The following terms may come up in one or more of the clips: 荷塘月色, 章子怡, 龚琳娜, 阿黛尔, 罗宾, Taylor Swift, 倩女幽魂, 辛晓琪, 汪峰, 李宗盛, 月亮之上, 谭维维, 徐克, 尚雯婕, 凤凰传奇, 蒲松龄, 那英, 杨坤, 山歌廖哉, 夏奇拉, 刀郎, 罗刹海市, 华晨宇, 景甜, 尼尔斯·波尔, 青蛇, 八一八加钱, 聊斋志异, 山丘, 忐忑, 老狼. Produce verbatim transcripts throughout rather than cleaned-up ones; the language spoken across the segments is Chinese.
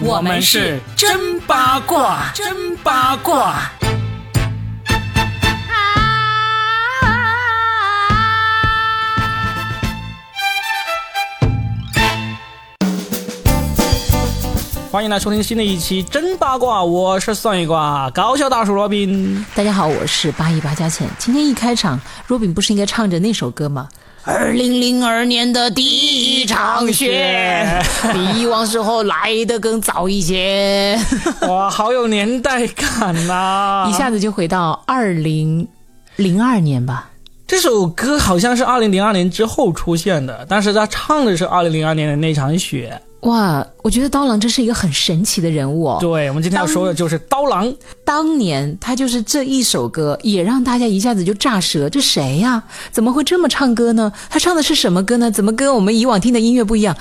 我们是真八卦，真八卦。欢迎来收听新的一期真八卦，我是算一卦搞笑大叔罗宾。大家好，我是八一八加钱。今天一开场，罗宾不是应该唱着那首歌吗？二零零二年的第一场雪，比以往时候来得更早一些。哇，好有年代感啊，一下子就回到二零零二年吧。这首歌好像是二零零二年之后出现的，但是他唱的是二零零二年的那场雪。哇，我觉得刀郎真是一个很神奇的人物哦。对，我们今天要说的就是刀郎。当年他就是这一首歌也让大家一下子就炸舌，这谁呀、啊、怎么会这么唱歌呢？他唱的是什么歌呢？怎么跟我们以往听的音乐不一样？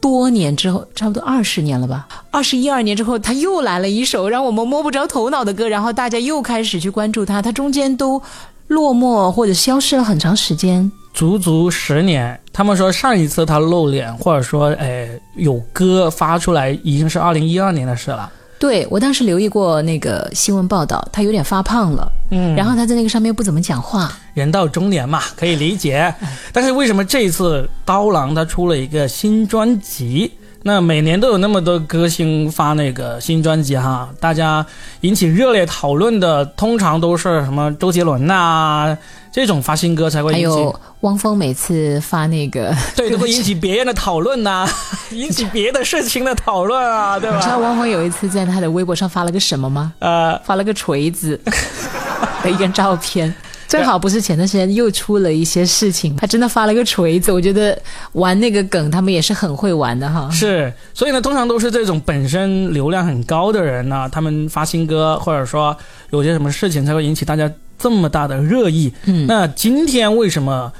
多年之后，差不多二十年了吧，二十一二年之后，他又来了一首让我们摸不着头脑的歌，然后大家又开始去关注他。他中间都落寞或者消失了很长时间，足足十年。他们说上一次他露脸或者说、哎、有歌发出来已经是二零一二年的事了。对，我当时留意过那个新闻报道，他有点发胖了，嗯，然后他在那个上面不怎么讲话，人到中年嘛，可以理解。但是为什么这一次刀郎他出了一个新专辑？那每年都有那么多歌星发那个新专辑哈，大家引起热烈讨论的通常都是什么周杰伦啊这种发新歌才会引起，还有汪峰每次发那个，对，都会引起别人的讨论啊，引起别的事情的讨论啊，对吧？你知道汪峰有一次在他的微博上发了个什么吗？呃，发了个锤子的一张照片。正好不是前段时间又出了一些事情，他真的发了个锤子。我觉得玩那个梗他们也是很会玩的哈。是，所以呢通常都是这种本身流量很高的人呢、啊、他们发新歌或者说有些什么事情才会引起大家这么大的热议。嗯，那今天为什么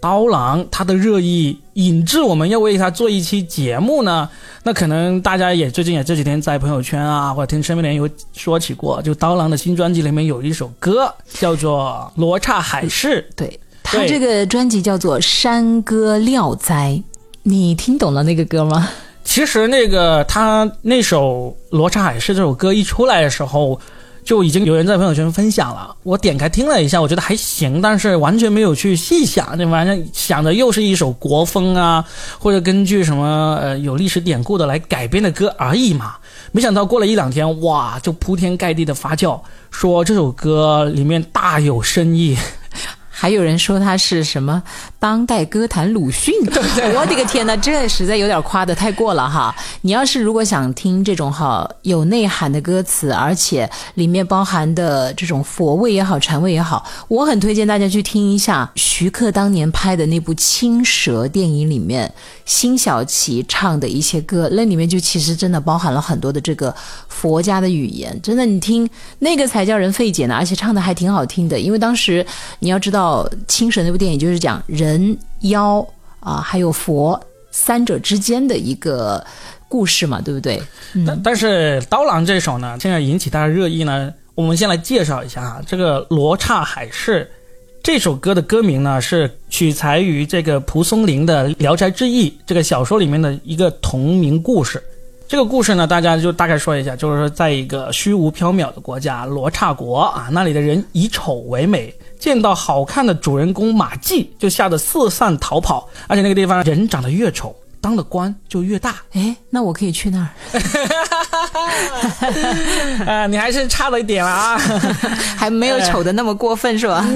刀郎他的热议引致我们要为他做一期节目呢？那可能大家也最近也这几天在朋友圈啊或者听身边人有说起过，就刀郎的新专辑里面有一首歌叫做《罗刹海市》。对，他这个专辑叫做《山歌廖哉》，你听懂了那个歌吗？其实那个他那首《罗刹海市》这首歌一出来的时候就已经有人在朋友圈分享了，我点开听了一下，我觉得还行，但是完全没有去细想，那反正想着又是一首国风啊，或者根据什么呃有历史典故的来改编的歌而已嘛。没想到过了一两天，哇，就铺天盖地的发酵，说这首歌里面大有深意。还有人说他是什么当代歌坛鲁迅，对不对？我的个天哪，这实在有点夸得太过了哈！你要是如果想听这种哈有内涵的歌词，而且里面包含的这种佛味也好、禅味也好，我很推荐大家去听一下徐克当年拍的那部《青蛇》电影里面辛晓琪唱的一些歌，那里面就其实真的包含了很多的这个佛家的语言，真的你听那个才叫人费解呢，而且唱的还挺好听的。因为当时你要知道青蛇那部电影就是讲人妖啊还有佛三者之间的一个故事嘛，对不对？嗯、但, 但是刀郎这首呢现在引起大家热议呢，我们先来介绍一下啊，这个罗刹海市这首歌的歌名呢是取材于这个蒲松龄的《聊斋志异》这个小说里面的一个同名故事。这个故事呢大家就大概说一下，就是说在一个虚无缥缈的国家罗刹国啊，那里的人以丑为美，见到好看的主人公马季就吓得四散逃跑，而且那个地方人长得越丑当的官就越大。诶，那我可以去那儿、呃、你还是差了一点了啊还没有丑的那么过分是吧、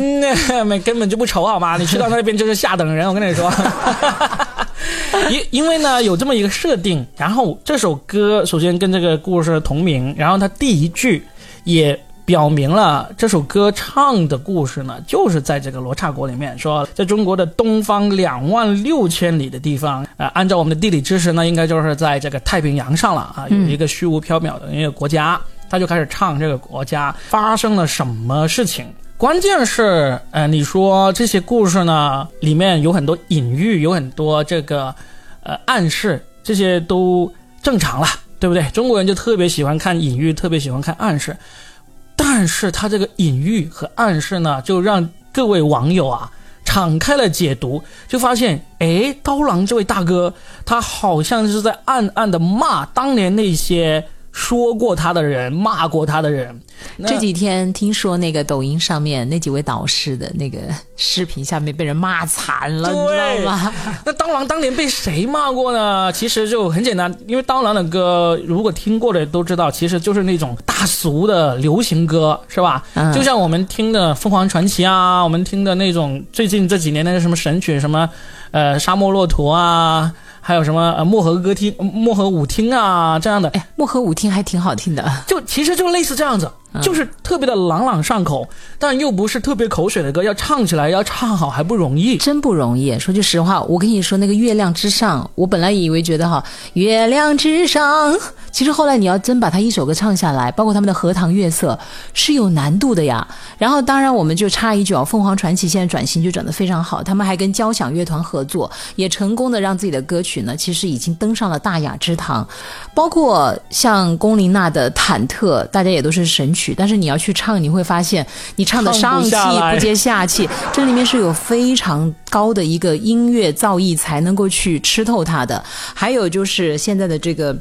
呃嗯、根本就不丑好吗？你去到那边就是下等人我跟你说因为呢有这么一个设定，然后这首歌首先跟这个故事同名，然后它第一句也表明了这首歌唱的故事呢就是在这个罗刹国里面，说在中国的东方两万六千里的地方、呃、按照我们的地理知识呢应该就是在这个太平洋上了啊，有一个虚无缥缈的一个国家，他就开始唱这个国家发生了什么事情。关键是呃，你说这些故事呢里面有很多隐喻，有很多这个呃暗示，这些都正常了，对不对？中国人就特别喜欢看隐喻，特别喜欢看暗示，但是他这个隐喻和暗示呢就让各位网友啊敞开了解读，就发现诶，刀郎这位大哥他好像是在暗暗的骂当年那些说过他的人，骂过他的人。这几天听说那个抖音上面那几位导师的那个视频下面被人骂惨了，你知道吗？那刀郎当年被谁骂过呢？其实就很简单，因为刀郎的歌如果听过的都知道，其实就是那种大俗的流行歌，是吧？嗯、就像我们听的凤凰传奇啊，我们听的那种最近这几年的什么神曲，什么呃沙漠骆驼啊。还有什么呃漠河歌厅、漠河舞厅啊这样的，哎，漠河舞厅还挺好听的，就其实就类似这样子，嗯、就是特别的朗朗上口，但又不是特别口水的歌，要唱起来要唱好还不容易，真不容易。说句实话，我跟你说那个《月亮之上》，我本来以为觉得哈，《月亮之上》，其实后来你要真把它一首歌唱下来，包括他们的《荷塘月色》是有难度的呀。然后当然我们就插一句啊，凤凰传奇现在转型就转得非常好，他们还跟交响乐团合作，也成功的让自己的歌曲。其实已经登上了大雅之堂，包括像龚琳娜的忐忑，大家也都是神曲，但是你要去唱，你会发现你唱的上气不接下气，这里面是有非常高的一个音乐造诣才能够去吃透它的。还有就是现在的这个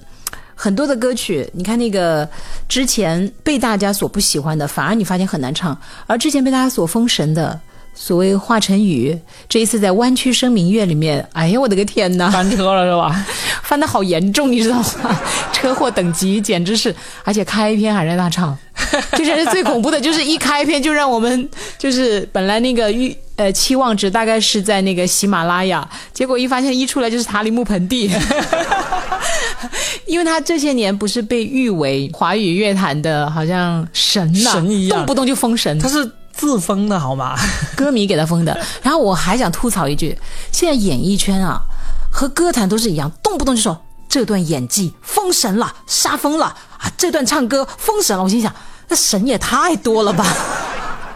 很多的歌曲，你看那个之前被大家所不喜欢的，反而你发现很难唱，而之前被大家所封神的所谓华晨宇，这一次在湾区声明月里面，哎呀我的个天哪，翻车了是吧？翻得好严重，你知道吗？车祸等级简直是，而且开篇还让他唱，这才是最恐怖的，就是一开篇就让我们就是本来那个预呃期望值大概是在那个喜马拉雅，结果一发现一出来就是塔里木盆地。因为他这些年不是被誉为华语乐坛的好像神呐、啊，动不动就封神，他是。自封的好吗？歌迷给他封的。然后我还想吐槽一句，现在演艺圈啊和歌坛都是一样，动不动就说这段演技封神了，杀封了啊，这段唱歌封神了。我心想那神也太多了吧。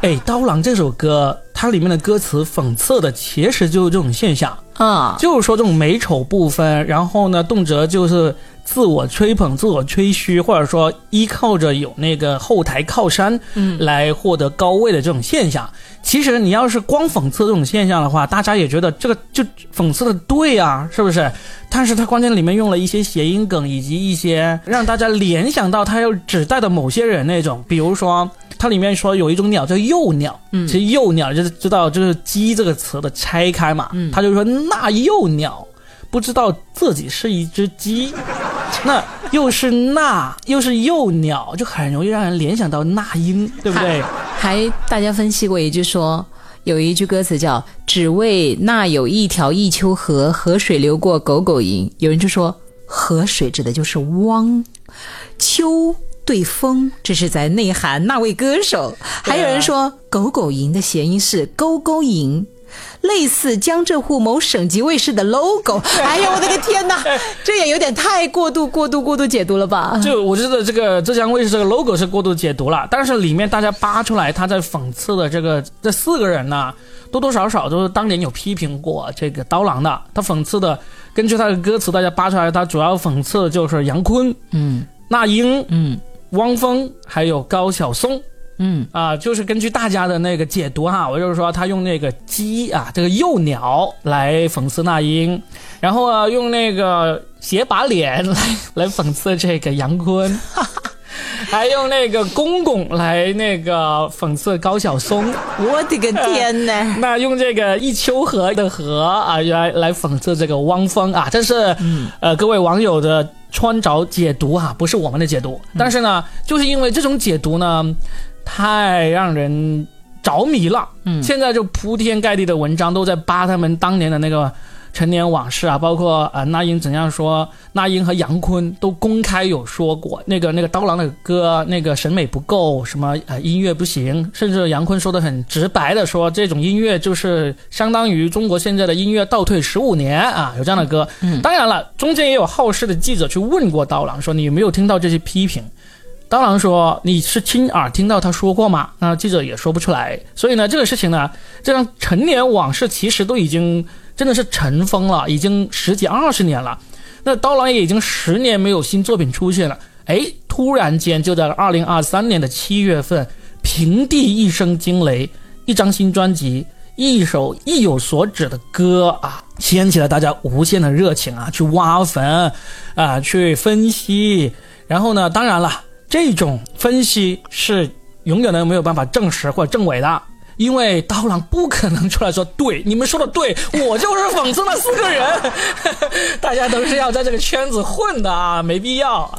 哎，刀郎这首歌它里面的歌词讽刺的其实就是这种现象啊、嗯，就是说这种美丑不分，然后呢动辄就是自我吹捧、自我吹嘘，或者说依靠着有那个后台靠山来获得高位的这种现象、嗯、其实你要是光讽刺这种现象的话，大家也觉得这个就讽刺的对啊，是不是？但是它关键里面用了一些谐音梗，以及一些让大家联想到它要指代的某些人那种，比如说它里面说有一种鸟叫幼鸟、嗯、其实幼鸟就是知道就是鸡这个词的拆开嘛，他、嗯、就说那幼鸟不知道自己是一只鸡，那又是那又是幼鸟，就很容易让人联想到那英，对不对？还, 还大家分析过一句说，有一句歌词叫只为那有一条一丘河，河水流过狗狗营。有人就说河水指的就是汪，丘对风，这是在内涵那位歌手。还有人说狗狗营的谐音是勾勾营，类似江浙沪某省级卫视的 logo。 哎呀我的个天哪，这也有点太过度过度过度解读了吧。就我觉得这个浙江卫视这个 logo 是过度解读了，但是里面大家扒出来他在讽刺的这个这四个人呢、啊，多多少少都是当年有批评过这个刀郎的。他讽刺的根据他的歌词大家扒出来，他主要讽刺的就是杨坤、嗯、那英、嗯、汪峰还有高晓松。嗯啊，就是根据大家的那个解读哈，我就是说他用那个鸡啊，这个幼鸟来讽刺那英，然后啊用那个斜把脸来来讽刺这个杨坤，还用那个公公来那个讽刺高晓松。我的个天哪、呃！那用这个一丘河的河啊来来讽刺这个汪峰啊，这是、嗯、呃各位网友的穿着解读啊，不是我们的解读。但是呢，就是因为这种解读呢。太让人着迷了，嗯，现在就铺天盖地的文章都在扒他们当年的那个陈年往事啊，包括啊、呃、那英怎样说，那英和杨坤都公开有说过那个那个刀郎的歌那个审美不够，什么呃音乐不行，甚至杨坤说的很直白的说这种音乐就是相当于中国现在的音乐倒退十五年啊，有这样的歌。嗯，当然了，中间也有好事的记者去问过刀郎说你有没有听到这些批评。刀郎说你是亲耳听到他说过吗？那记者也说不出来。所以呢这个事情呢，这样陈年往事其实都已经真的是尘封了，已经十几二十年了。那刀郎也已经十年没有新作品出现了，哎，突然间就在二零二三年的七月份平地一声惊雷，一张新专辑一首意有所指的歌啊，掀起了大家无限的热情啊，去挖坟啊，去分析。然后呢，当然了，这种分析是永远的没有办法证实或证伪的，因为刀郎不可能出来说对，你们说的对，我就是讽刺那四个人。大家都是要在这个圈子混的啊，没必要。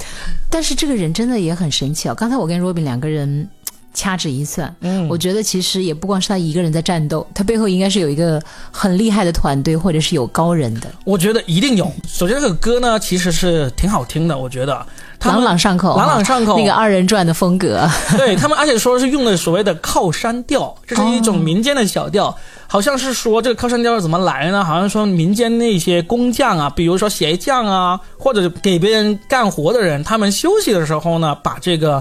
但是这个人真的也很神奇啊、哦！刚才我跟 Robin 两个人掐指一算、嗯、我觉得其实也不光是他一个人在战斗，他背后应该是有一个很厉害的团队，或者是有高人的，我觉得一定有。首先这个歌呢其实是挺好听的，我觉得朗朗上口，朗朗上口、啊、那个二人转的风格，对他们，而且说是用了所谓的靠山调，这是一种民间的小调、哦、好像是说这个靠山调怎么来呢，好像说民间那些工匠啊，比如说鞋匠啊，或者给别人干活的人，他们休息的时候呢，把这个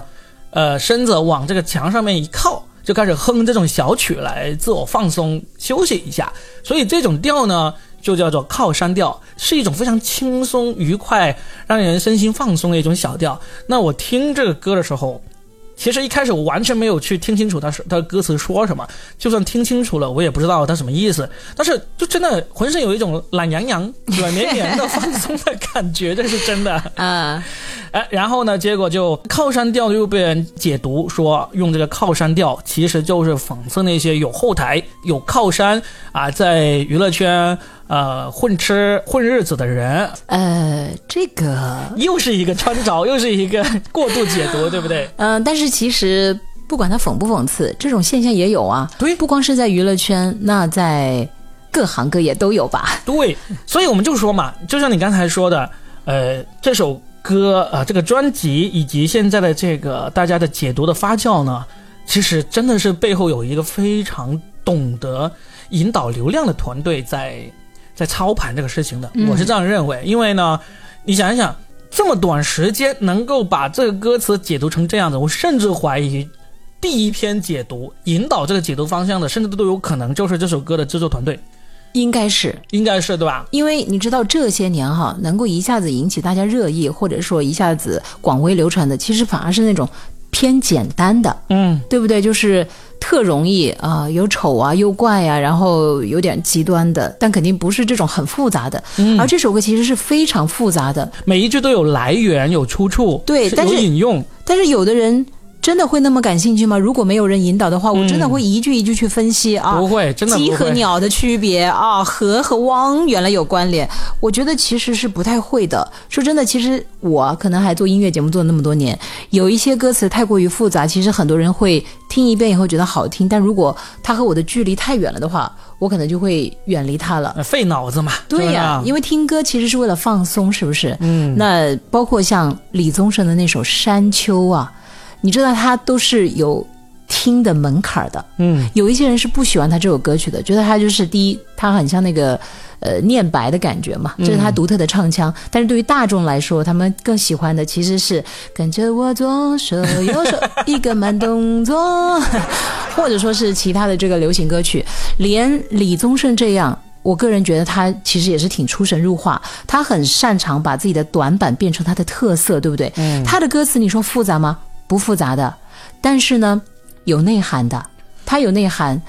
呃身子往这个墙上面一靠，就开始哼这种小曲来自我放松休息一下。所以这种调呢就叫做靠山调，是一种非常轻松愉快让人身心放松的一种小调。那我听这个歌的时候，其实一开始我完全没有去听清楚他他歌词说什么，就算听清楚了我也不知道他什么意思，但是就真的浑身有一种懒洋洋软绵绵的放松的感觉。这是真的啊。哎，然后呢结果就靠山调又被人解读说用这个靠山调其实就是讽刺那些有后台有靠山啊，在娱乐圈呃，混吃混日子的人，呃，这个又是一个穿凿，又是一个过度解读，对不对？嗯、呃，但是其实不管他讽不讽刺，这种现象也有啊。对，不光是在娱乐圈，那在各行各业都有吧。对，所以我们就说嘛，就像你刚才说的，呃，这首歌啊、呃，这个专辑以及现在的这个大家的解读的发酵呢，其实真的是背后有一个非常懂得引导流量的团队在。在操盘这个事情的，我是这样认为、嗯、因为呢你想一想，这么短时间能够把这个歌词解读成这样子，我甚至怀疑第一篇解读引导这个解读方向的甚至都有可能就是这首歌的制作团队，应该是应该是对吧？因为你知道这些年哈，能够一下子引起大家热议或者说一下子广为流传的，其实反而是那种偏简单的，嗯，对不对？就是特容易啊、呃，有丑啊，又怪啊，然后有点极端的，但肯定不是这种很复杂的。嗯、而这首歌其实是非常复杂的，每一句都有来源，有出处，对，但是有引用。但是有的人真的会那么感兴趣吗？如果没有人引导的话，嗯、我真的会一句一句去分析啊，不会，真的不会。鸡和鸟的区别啊，和和汪原来有关联，我觉得其实是不太会的。说真的，其实我可能还做音乐节目做了那么多年，有一些歌词太过于复杂，其实很多人会。听一遍以后觉得好听，但如果它和我的距离太远了的话，我可能就会远离它了，费脑子嘛。对呀、啊，因为听歌其实是为了放松，是不是？嗯。那包括像李宗盛的那首《山丘》啊，你知道它都是有听的门槛的。嗯。有一些人是不喜欢他这首歌曲的，觉得它就是第一，它很像那个呃念白的感觉嘛，这、就是他独特的唱腔、嗯。但是对于大众来说，他们更喜欢的其实是跟着我左手右手一个慢动作。或者说是其他的这个流行歌曲，连李宗盛这样，我个人觉得他其实也是挺出神入化，他很擅长把自己的短板变成他的特色，对不对、嗯、他的歌词你说复杂吗？不复杂的，但是呢有内涵的，他有内涵，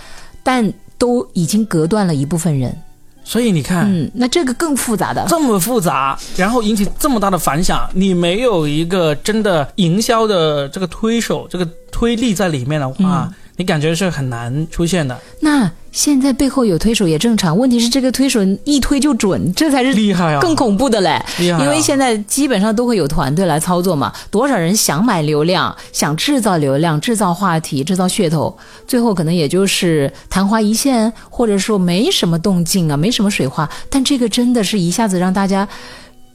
但都已经隔断了一部分人。所以你看，嗯，那这个更复杂的，这么复杂，然后引起这么大的反响，你没有一个真的营销的这个推手、这个推力在里面的话、嗯，你感觉是很难出现的。那现在背后有推手也正常，问题是这个推手一推就准，这才是厉害啊，更恐怖的嘞。厉害啊，因为现在基本上都会有团队来操作嘛，多少人想买流量，想制造流量，制造话题，制造噱头，最后可能也就是昙花一现，或者说没什么动静啊，没什么水花。但这个真的是一下子让大家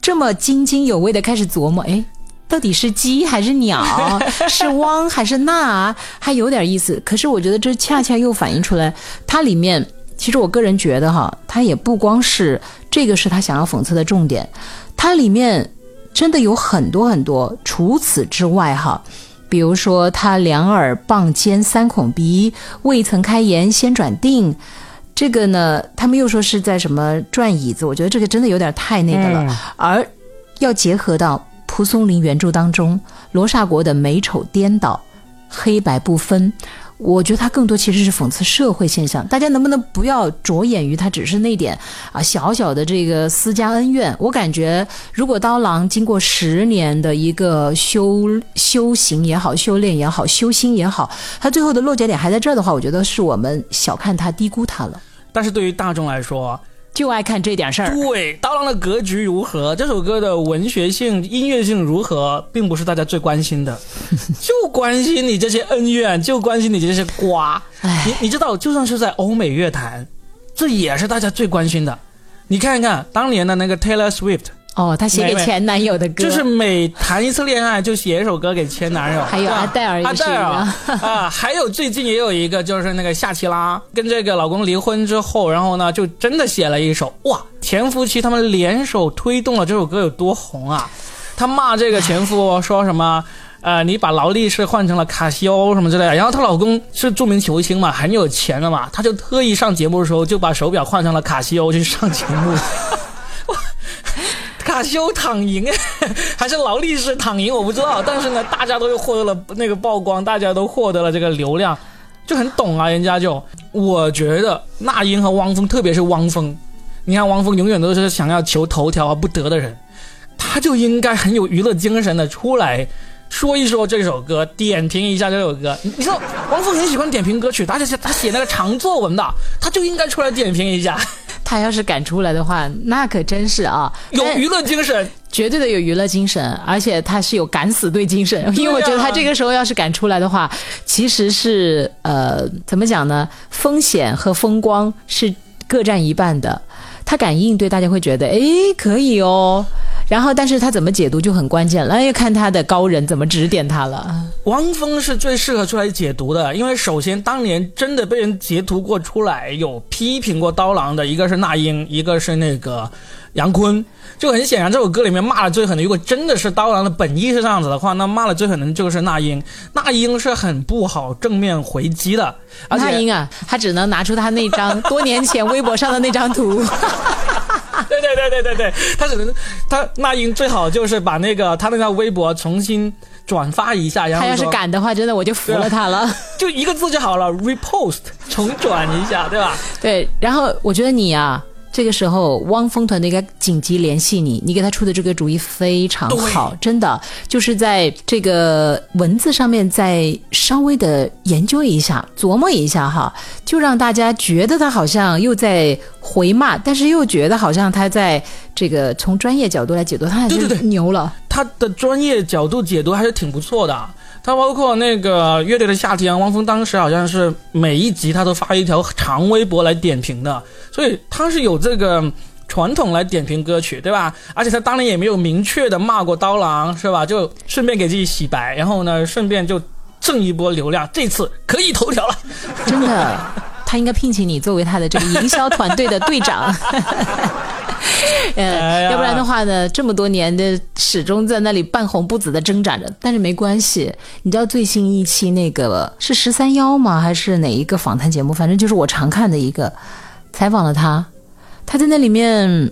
这么津津有味的开始琢磨，哎，到底是鸡还是鸟，是汪还是那，还有点意思。可是我觉得这恰恰又反映出来，它里面其实我个人觉得哈，它也不光是这个是他想要讽刺的重点，它里面真的有很多很多。除此之外哈，比如说他两耳傍肩三孔鼻，未曾开言先转腚。这个呢，他们又说是在什么转椅子，我觉得这个真的有点太那个了、嗯、而要结合到蒲松龄原著当中罗刹国的美丑颠倒黑白不分，我觉得它更多其实是讽刺社会现象。大家能不能不要着眼于它只是那点啊小小的这个私家恩怨？我感觉如果刀郎经过十年的一个修修行也好，修炼也好，修心也好，他最后的落脚点还在这儿的话，我觉得是我们小看他、低估他了。但是对于大众来说，就爱看这点事儿。对，刀郎的格局如何，这首歌的文学性、音乐性如何，并不是大家最关心的，就关心你这些恩怨，就关心你这些瓜。你你知道，就算是在欧美乐坛，这也是大家最关心的。你看一看当年的那个 Taylor Swift。哦，他写给前男友的歌，就是每谈一次恋爱就写一首歌给前男友。还有阿黛尔也是一样，阿黛尔啊，还有最近也有一个就是那个夏奇拉跟这个老公离婚之后，然后呢就真的写了一首，哇，前夫妻他们联手推动了这首歌有多红啊！他骂这个前夫说什么？呃，你把劳力士换成了卡西欧什么之类的，然后她老公是著名球星嘛，很有钱的嘛，他就特意上节目的时候就把手表换成了卡西欧去上节目。卡西欧躺赢还是劳力士躺赢我不知道，但是呢大家都获得了那个曝光，大家都获得了这个流量，就很懂啊。人家就我觉得那英和汪峰，特别是汪峰，你看汪峰永远都是想要求头条而不得的人，他就应该很有娱乐精神的出来说一说这首歌，点评一下这首歌。 你, 你知道汪峰很喜欢点评歌曲，他写他写那个长作文的，他就应该出来点评一下。他要是敢出来的话，那可真是啊，有娱乐精神，绝对的有娱乐精神，而且他是有敢死队精神。因为我觉得他这个时候要是敢出来的话，其实是呃怎么讲呢，风险和风光是各占一半的。他敢应对，大家会觉得诶可以哦，然后但是他怎么解读就很关键了，要看他的高人怎么指点他了。汪峰是最适合出来解读的，因为首先当年真的被人截图过出来有批评过刀郎的，一个是那英，一个是那个杨坤，就很显然这首歌里面骂的最狠的，如果真的是刀郎的本意是这样子的话，那骂的最狠的就是那英。那英是很不好正面回击的，而且那英啊，他只能拿出他那张多年前微博上的那张图。对对对对对对，他只能他那英最好就是把那个他那条微博重新转发一下，然后他要是敢的话，真的我就服了他了。就一个字就好了， repost 重转一下，对吧？对，然后我觉得你啊，这个时候汪峰团队应该紧急联系你，你给他出的这个主意非常好，真的就是在这个文字上面再稍微的研究一下，琢磨一下哈，就让大家觉得他好像又在回骂，但是又觉得好像他在这个从专业角度来解读，他还是牛了。对对对，他的专业角度解读还是挺不错的。他包括那个乐队的夏天，汪峰当时好像是每一集他都发一条长微博来点评的，所以他是有这个传统来点评歌曲，对吧？而且他当年也没有明确的骂过刀郎，是吧？就顺便给自己洗白，然后呢顺便就挣一波流量，这次可以头条了。真的，他应该聘请你作为他的这个营销团队的队长。呃、哎，要不然的话呢，这么多年的始终在那里半红不紫的挣扎着，但是没关系。你知道最新一期那个是十三幺吗？还是哪一个访谈节目？反正就是我常看的一个，采访了他，他在那里面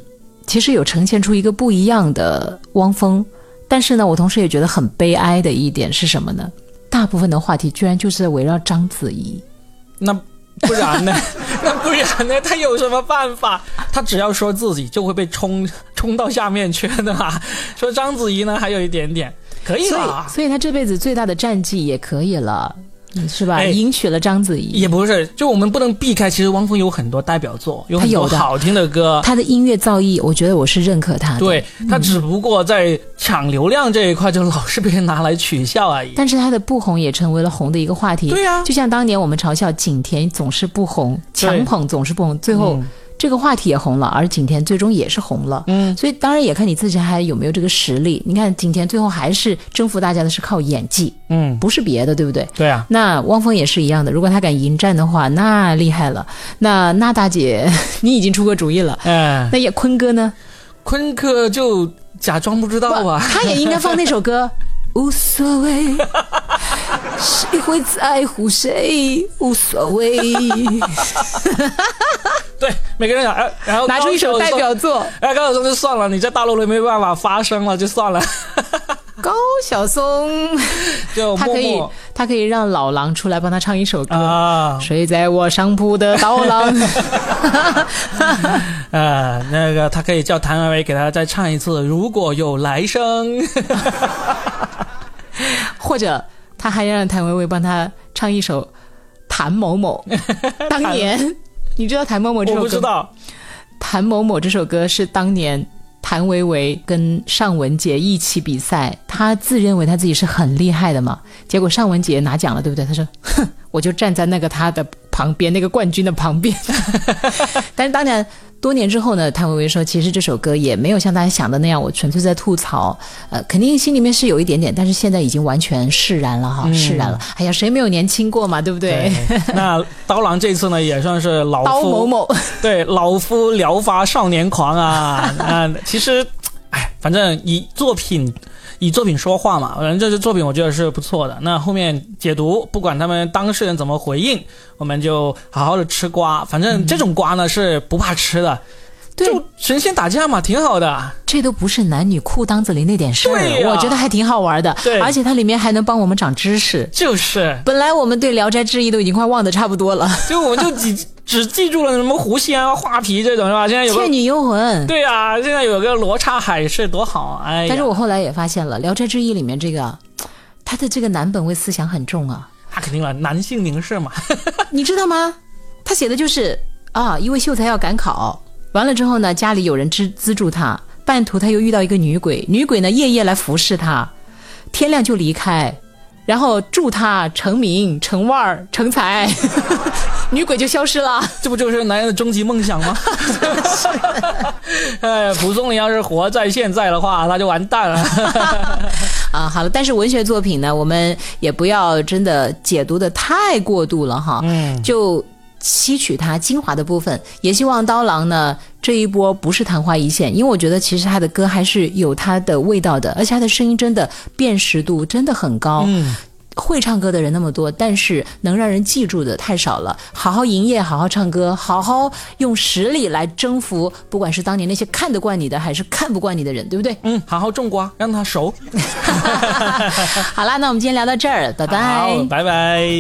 其实有呈现出一个不一样的汪峰，但是呢，我同时也觉得很悲哀的一点是什么呢？大部分的话题居然就是围绕章子怡。那不然呢？那不然呢？他有什么办法？他只要说自己就会被冲冲到下面去的嘛。说章子怡呢，还有一点点可以了，所以，所以他这辈子最大的战绩也可以了，是吧？哎、迎娶了章子怡也不是，就我们不能避开。其实汪峰有很多代表作，有很多好听的歌，他 的, 他的音乐造诣，我觉得我是认可他的。对，他只不过在抢流量这一块，就老是被人拿来取笑而已。但是他的不红也成为了红的一个话题。对啊，就像当年我们嘲笑景甜总是不红，强捧总是不红，最后、嗯、这个话题也红了，而景甜最终也是红了。嗯，所以当然也看你自己还有没有这个实力。你看景甜最后还是征服大家的是靠演技，嗯，不是别的，对不对？对啊。那汪峰也是一样的，如果他敢迎战的话，那厉害了。那那大姐，你已经出过主意了。嗯、哎。那也坤哥呢？坤哥就假装不知道啊。他也应该放那首歌。无所谓，谁会在乎谁？无所谓。对，每个人讲，哎，然后拿出一首代表作，哎，高晓松就算了，你在大陆里没办法发声了，就算了。高晓松就默默他可以他可以让老狼出来帮他唱一首歌、啊、睡在我上铺的刀郎、呃、那个他可以叫谭维维给他再唱一次如果有来生或者他还让谭维维帮他唱一首谭某某当年你知道谭某某这首歌我不知道谭某某这首歌是当年谭维维跟尚雯婕一起比赛，他自认为他自己是很厉害的嘛，结果尚雯婕拿奖了，对不对？他说哼，我就站在那个他的旁边，那个冠军的旁边但是当然多年之后呢，谭维维说其实这首歌也没有像大家想的那样，我纯粹在吐槽，呃，肯定心里面是有一点点，但是现在已经完全释然了哈、嗯、释然了，哎呀谁没有年轻过嘛，对不 对, 对那刀郎这次呢也算是老夫刀某某对老夫聊发少年狂啊、呃、其实哎，反正以作品以作品说话嘛，反正这支作品我觉得是不错的，那后面解读不管他们当事人怎么回应，我们就好好的吃瓜，反正这种瓜呢是不怕吃的、嗯、就神仙打架嘛，挺好的，这都不是男女裤裆子里那点事儿、啊，我觉得还挺好玩的，对，而且它里面还能帮我们长知识，就是本来我们对聊斋志异都已经快忘得差不多了，就我们就几只记住了什么狐仙啊、画皮这种是吧？现在有个《倩女幽魂》，对啊，现在有个罗刹海市多好，哎呀！但是我后来也发现了，《聊斋志异》里面这个，他的这个男本位思想很重啊。那肯定了，男性凝视嘛。你知道吗？他写的就是啊，一位秀才要赶考，完了之后呢，家里有人资资助他，半途他又遇到一个女鬼，女鬼呢夜夜来服侍他，天亮就离开。然后助他成名成腕成才女鬼就消失了，这不就是男人的终极梦想吗、哎、蒲松龄要是活在现在的话他就完蛋了啊，好了，但是文学作品呢我们也不要真的解读的太过度了哈，嗯，就吸取它精华的部分，也希望刀郎呢这一波不是昙花一现，因为我觉得其实他的歌还是有他的味道的，而且他的声音真的辨识度真的很高、嗯、会唱歌的人那么多，但是能让人记住的太少了，好好营业，好好唱歌，好好用实力来征服不管是当年那些看得惯你的还是看不惯你的人，对不对？嗯，好好种瓜让他熟好啦，那我们今天聊到这儿，拜拜，好，拜拜。